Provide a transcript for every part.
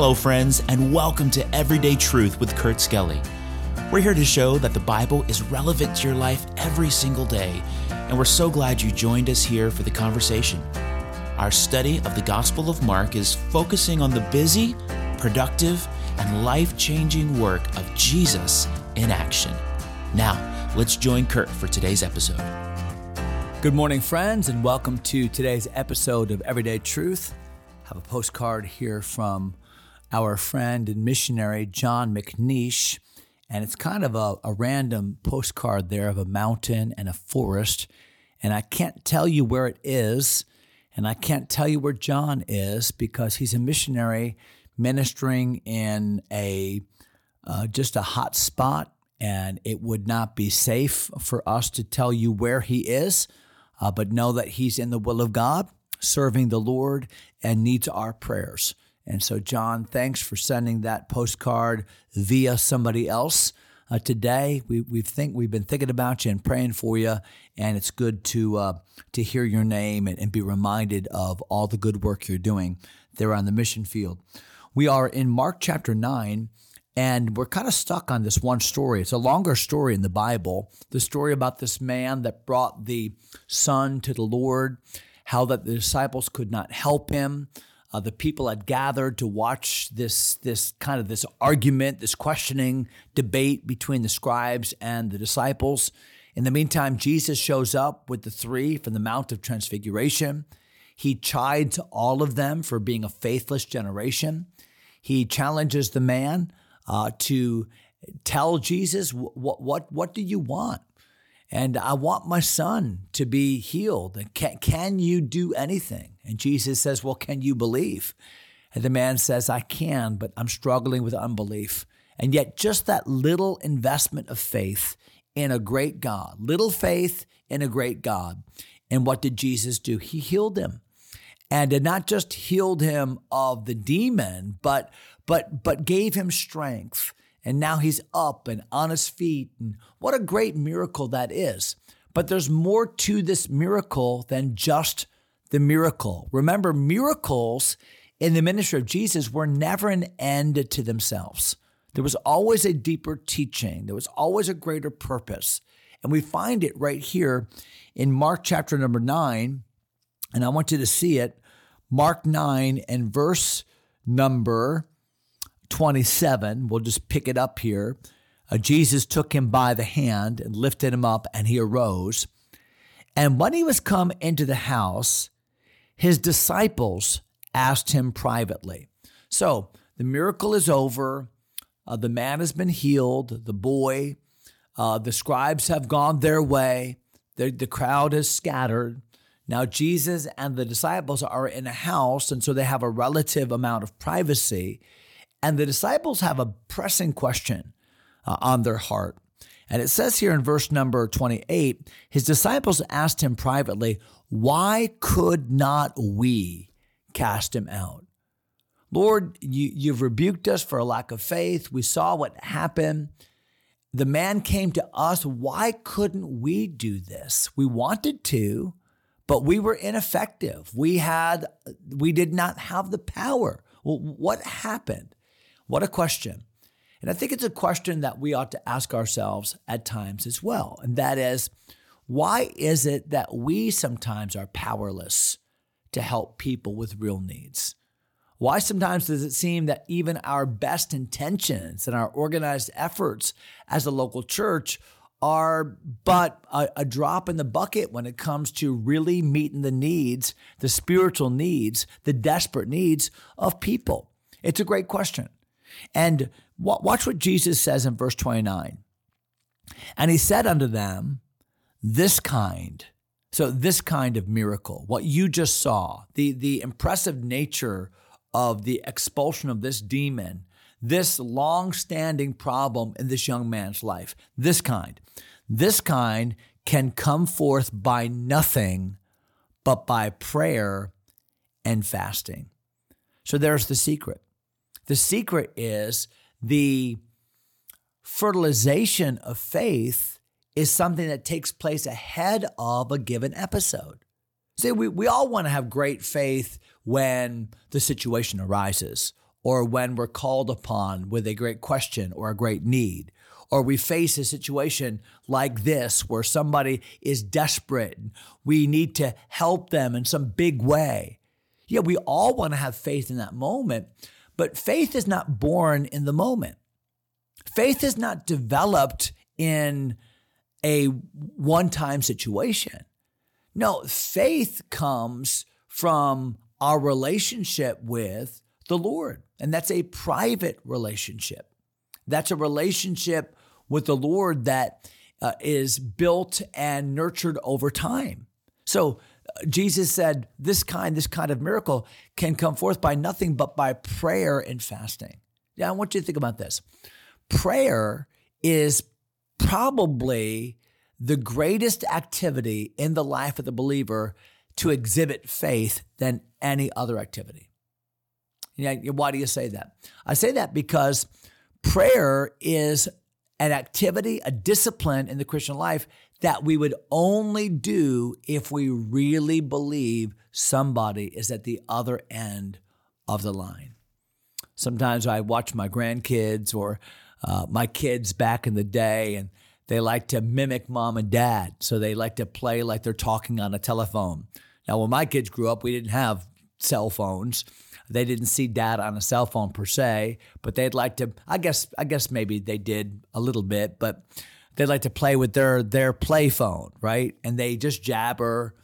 Hello friends, and welcome to Everyday Truth with Kurt Skelly. We're here to show that the Bible is relevant to your life every single day, and we're so glad you joined us here for the conversation. Our study of the Gospel of Mark is focusing on the busy, productive, and life-changing work of Jesus in action. Now, let's join Kurt for today's episode. Good morning, friends, and welcome to today's episode of Everyday Truth. I have a postcard here from our friend and missionary, John McNeish, and it's kind of a random postcard there of a mountain and a forest, and I can't tell you where it is, and I can't tell you where John is because he's a missionary ministering in just a hot spot, and it would not be safe for us to tell you where he is, but know that he's in the will of God, serving the Lord, and needs our prayers. And so, John, thanks for sending that postcard via somebody else. Today, we've been thinking about you and praying for you, and it's good to hear your name and be reminded of all the good work you're doing there on the mission field. We are in Mark chapter 9, and we're kind of stuck on this one story. It's a longer story in the Bible, the story about this man that brought the son to the Lord, how that the disciples could not help him. The people had gathered to watch this argument, this questioning, debate between the scribes and the disciples. In the meantime, Jesus shows up with the three from the Mount of Transfiguration. He chides all of them for being a faithless generation. He challenges the man to tell Jesus, what do you want? And I want my son to be healed. Can you do anything? And Jesus says, well, can you believe? And the man says, I can, but I'm struggling with unbelief. And yet just that little investment of faith in a great God, little faith in a great God. And what did Jesus do? He healed him. And did not just healed him of the demon, but gave him strength. And now he's up and on his feet. And what a great miracle that is. But there's more to this miracle than just the miracle. Remember, miracles in the ministry of Jesus were never an end to themselves. There was always a deeper teaching. There was always a greater purpose. And we find it right here in Mark chapter number 9. And I want you to see it. Mark 9 and verse number 27. We'll just pick it up here. Jesus took him by the hand and lifted him up, and he arose. And when he was come into the house, his disciples asked him privately. So the miracle is over. The man has been healed, the boy. The scribes have gone their way. The crowd has scattered. Now Jesus and the disciples are in a house, and so they have a relative amount of privacy. And the disciples have a pressing question on their heart. And it says here in verse number 28, his disciples asked him privately, why could not we cast him out? Lord, you've rebuked us for a lack of faith. We saw what happened. The man came to us. Why couldn't we do this? We wanted to, but we were ineffective. We did not have the power. Well, what happened? What a question. And I think it's a question that we ought to ask ourselves at times as well. And that is, why is it that we sometimes are powerless to help people with real needs? Why sometimes does it seem that even our best intentions and our organized efforts as a local church are but a drop in the bucket when it comes to really meeting the needs, the spiritual needs, the desperate needs of people? It's a great question. And watch what Jesus says in verse 29. And he said unto them, this kind of miracle, what you just saw, the impressive nature of the expulsion of this demon, this long-standing problem in this young man's life, this kind can come forth by nothing but by prayer and fasting. So there's the secret. The secret is the fertilization of faith is something that takes place ahead of a given episode. See, we all want to have great faith when the situation arises or when we're called upon with a great question or a great need, or we face a situation like this where somebody is desperate, we need to help them in some big way. Yeah, we all want to have faith in that moment, but faith is not born in the moment. Faith is not developed in a one-time situation. No, faith comes from our relationship with the Lord, and that's a private relationship. That's a relationship with the Lord that is built and nurtured over time. So Jesus said this kind of miracle can come forth by nothing but by prayer and fasting. Now, I want you to think about this. Prayer is probably the greatest activity in the life of the believer to exhibit faith than any other activity. Why do you say that? I say that because prayer is an activity, a discipline in the Christian life that we would only do if we really believe somebody is at the other end of the line. Sometimes I watch my grandkids or my kids back in the day, and they like to mimic mom and dad. So they like to play like they're talking on a telephone. Now, when my kids grew up, we didn't have cell phones. They didn't see dad on a cell phone per se, but they'd like to, I guess maybe they did a little bit, but they like to play with their play phone, right? And they just jabber,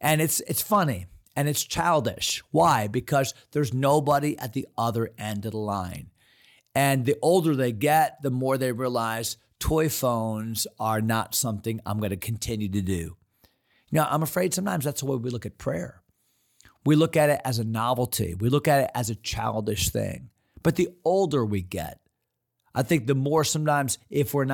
and it's funny and it's childish. Why? Because there's nobody at the other end of the line. And the older they get, the more they realize toy phones are not something I'm going to continue to do. Now, I'm afraid sometimes that's the way we look at prayer. We look at it as a novelty. We look at it as a childish thing. But the older we get, I think the more sometimes if we're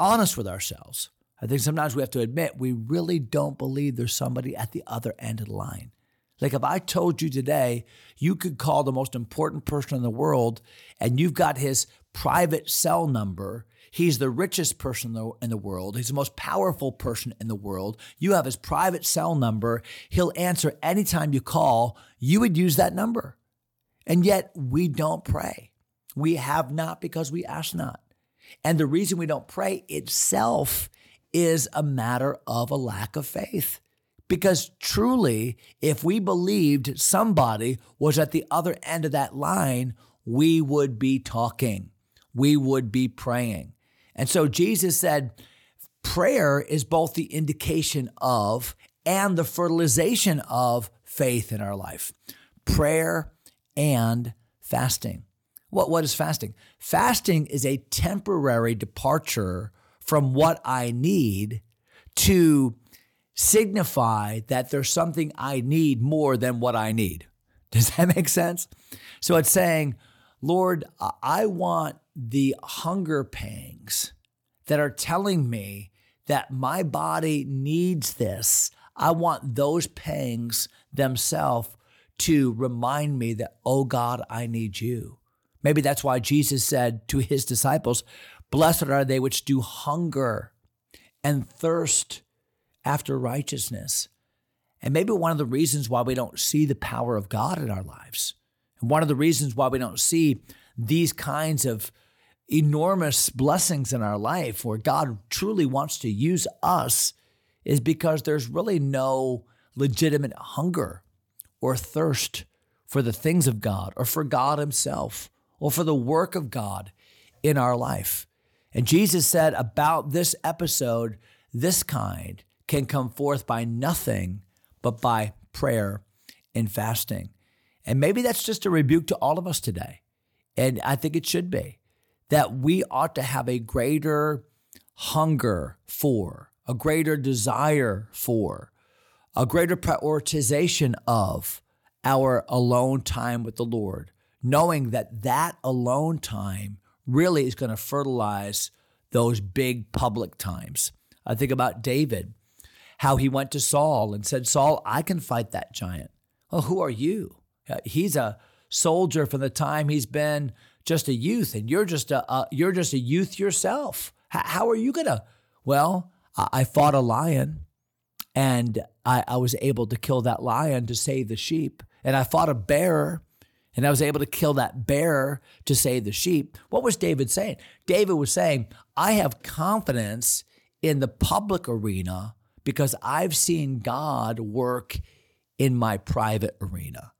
honest with ourselves, I think sometimes we have to admit we really don't believe there's somebody at the other end of the line. Like if I told you today, you could call the most important person in the world and you've got his private cell number. He's the richest person in the world. He's the most powerful person in the world. You have his private cell number. He'll answer anytime you call. You would use that number. And yet we don't pray. We have not because we ask not. And the reason we don't pray itself is a matter of a lack of faith. Because truly, if we believed somebody was at the other end of that line, we would be talking. We would be praying. And so Jesus said, prayer is both the indication of and the fertilization of faith in our life. Prayer and fasting. What is fasting? Fasting is a temporary departure from what I need to signify that there's something I need more than what I need. Does that make sense? So it's saying, Lord, I want the hunger pangs that are telling me that my body needs this. I want those pangs themselves to remind me that, oh God, I need you. Maybe that's why Jesus said to his disciples, blessed are they which do hunger and thirst after righteousness. And maybe one of the reasons why we don't see the power of God in our lives, and one of the reasons why we don't see these kinds of enormous blessings in our life where God truly wants to use us, is because there's really no legitimate hunger or thirst for the things of God or for God himself, or for the work of God in our life. And Jesus said about this episode, this kind can come forth by nothing but by prayer and fasting. And maybe that's just a rebuke to all of us today. And I think it should be that we ought to have a greater hunger for, a greater desire for, a greater prioritization of our alone time with the Lord, knowing that that alone time really is going to fertilize those big public times. I think about David, how he went to Saul and said, Saul, I can fight that giant. Oh, who are you? He's a soldier from the time he's been just a youth, and you're just a youth yourself. How are you going to? Well, I fought a lion, and I was able to kill that lion to save the sheep, and I fought a bear, and I was able to kill that bear to save the sheep. What was David saying? David was saying, I have confidence in the public arena because I've seen God work in my private arena.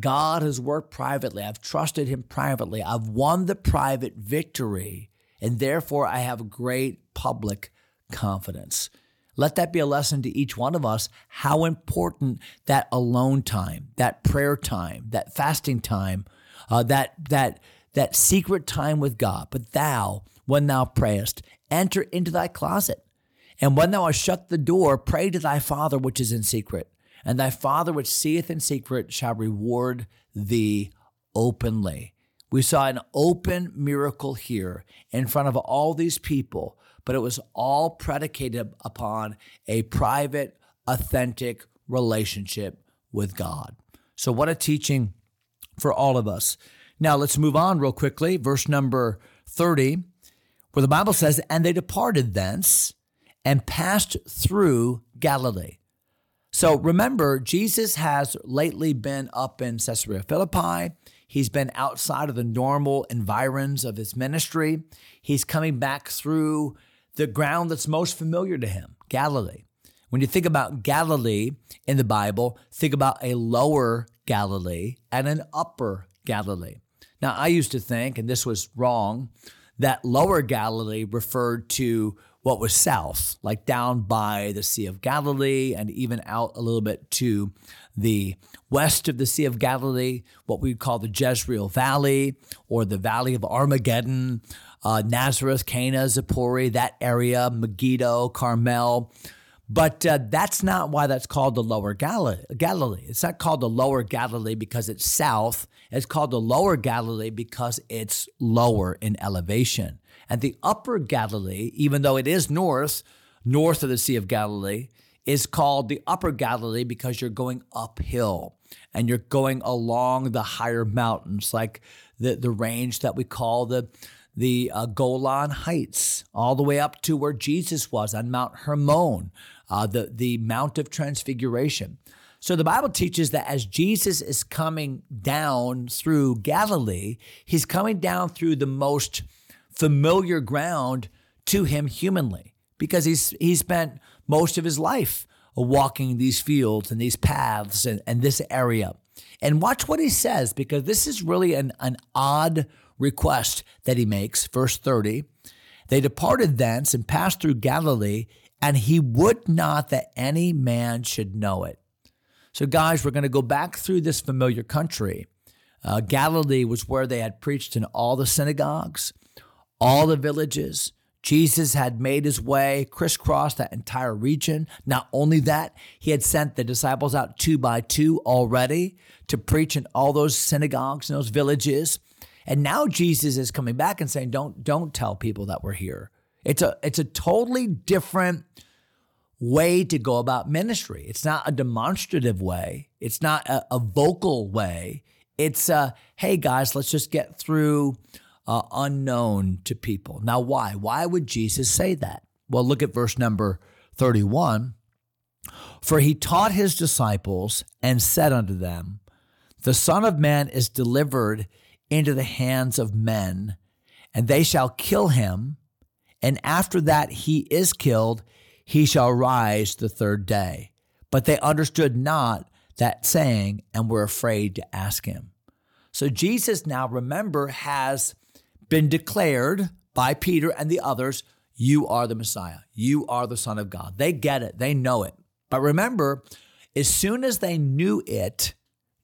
God has worked privately. I've trusted him privately. I've won the private victory, and therefore I have great public confidence. Let that be a lesson to each one of us, how important that alone time, that prayer time, that fasting time, that secret time with God. But thou, when thou prayest, enter into thy closet. And when thou hast shut the door, pray to thy Father which is in secret. And thy Father which seeth in secret shall reward thee openly. We saw an open miracle here in front of all these people, but it was all predicated upon a private, authentic relationship with God. So what a teaching for all of us. Now let's move on real quickly. Verse number 30, where the Bible says, and they departed thence and passed through Galilee. So remember, Jesus has lately been up in Caesarea Philippi. He's been outside of the normal environs of his ministry. He's coming back through the ground that's most familiar to him, Galilee. When you think about Galilee in the Bible, think about a lower Galilee and an upper Galilee. Now, I used to think, and this was wrong, that lower Galilee referred to what was south, like down by the Sea of Galilee and even out a little bit to the west of the Sea of Galilee, what we would call the Jezreel Valley or the Valley of Armageddon, Nazareth, Cana, Zippori, that area, Megiddo, Carmel. But that's not why that's called the Lower Galilee. It's not called the Lower Galilee because it's south. It's called the Lower Galilee because it's lower in elevation. And the Upper Galilee, even though it is north of the Sea of Galilee, is called the Upper Galilee because you're going uphill and you're going along the higher mountains, like the range that we call the Golan Heights, all the way up to where Jesus was on Mount Hermon, the Mount of Transfiguration. So the Bible teaches that as Jesus is coming down through Galilee, he's coming down through the most familiar ground to him humanly, because he spent most of his life walking these fields and these paths and this area. And watch what he says, because this is really an odd request that he makes. Verse 30, they departed thence and passed through Galilee, and he would not that any man should know it. So guys, we're going to go back through this familiar country. Galilee was where they had preached in all the synagogues, all the villages. Jesus had made his way, crisscrossed that entire region. Not only that, he had sent the disciples out 2 by 2 already to preach in all those synagogues and those villages. And now Jesus is coming back and saying, don't tell people that we're here. It's a totally different way to go about ministry. It's not a demonstrative way. It's not a vocal way. It's hey guys, let's just get through unknown to people. Now, why? Why would Jesus say that? Well, look at verse number 31. For he taught his disciples and said unto them, the Son of Man is delivered into the hands of men, and they shall kill him. And after that he is killed, he shall rise the third day. But they understood not that saying and were afraid to ask him. So Jesus now, remember, has been declared by Peter and the others, you are the Messiah. You are the Son of God. They get it. They know it. But remember, as soon as they knew it,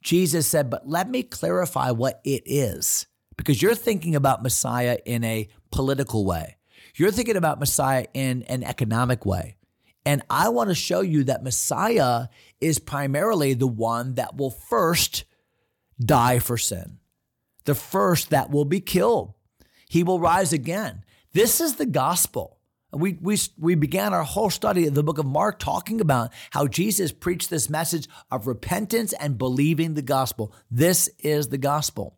Jesus said, but let me clarify what it is, because you're thinking about Messiah in a political way. You're thinking about Messiah in an economic way. And I want to show you that Messiah is primarily the one that will first die for sin, the first that will be killed. He will rise again. This is the gospel. We began our whole study of the book of Mark talking about how Jesus preached this message of repentance and believing the gospel. This is the gospel.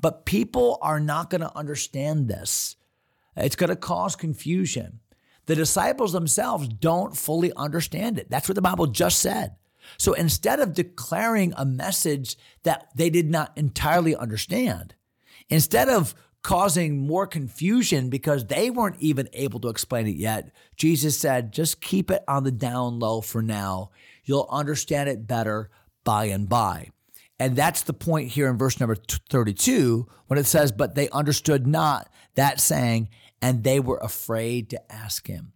But people are not going to understand this. It's going to cause confusion. The disciples themselves don't fully understand it. That's what the Bible just said. So instead of declaring a message that they did not entirely understand, instead of causing more confusion because they weren't even able to explain it yet, Jesus said, just keep it on the down low for now. You'll understand it better by and by. And that's the point here in verse number 32 when it says, but they understood not that saying, and they were afraid to ask him.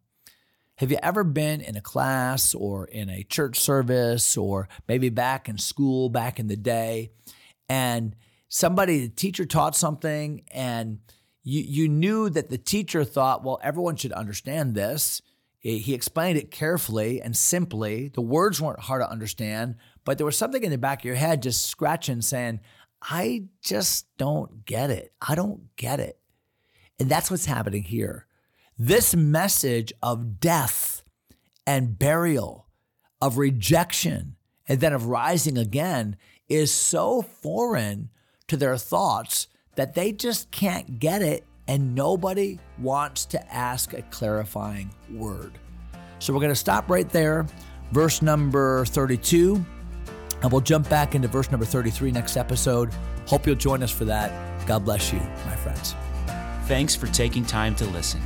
Have you ever been in a class or in a church service or maybe back in school back in the day, and somebody, the teacher taught something, and you knew that the teacher thought, well, everyone should understand this. He explained it carefully and simply. The words weren't hard to understand, but there was something in the back of your head just scratching, saying, I just don't get it. I don't get it. And that's what's happening here. This message of death and burial, of rejection, and then of rising again is so foreign to their thoughts that they just can't get it, and nobody wants to ask a clarifying word. So we're going to stop right there, verse number 32, and we'll jump back into verse number 33 next episode. Hope you'll join us for that. God bless you, my friends. Thanks for taking time to listen.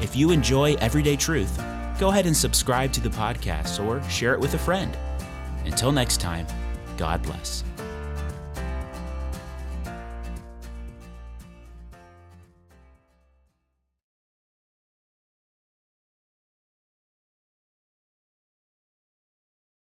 If you enjoy Everyday Truth, go ahead and subscribe to the podcast or share it with a friend. Until next time, God bless.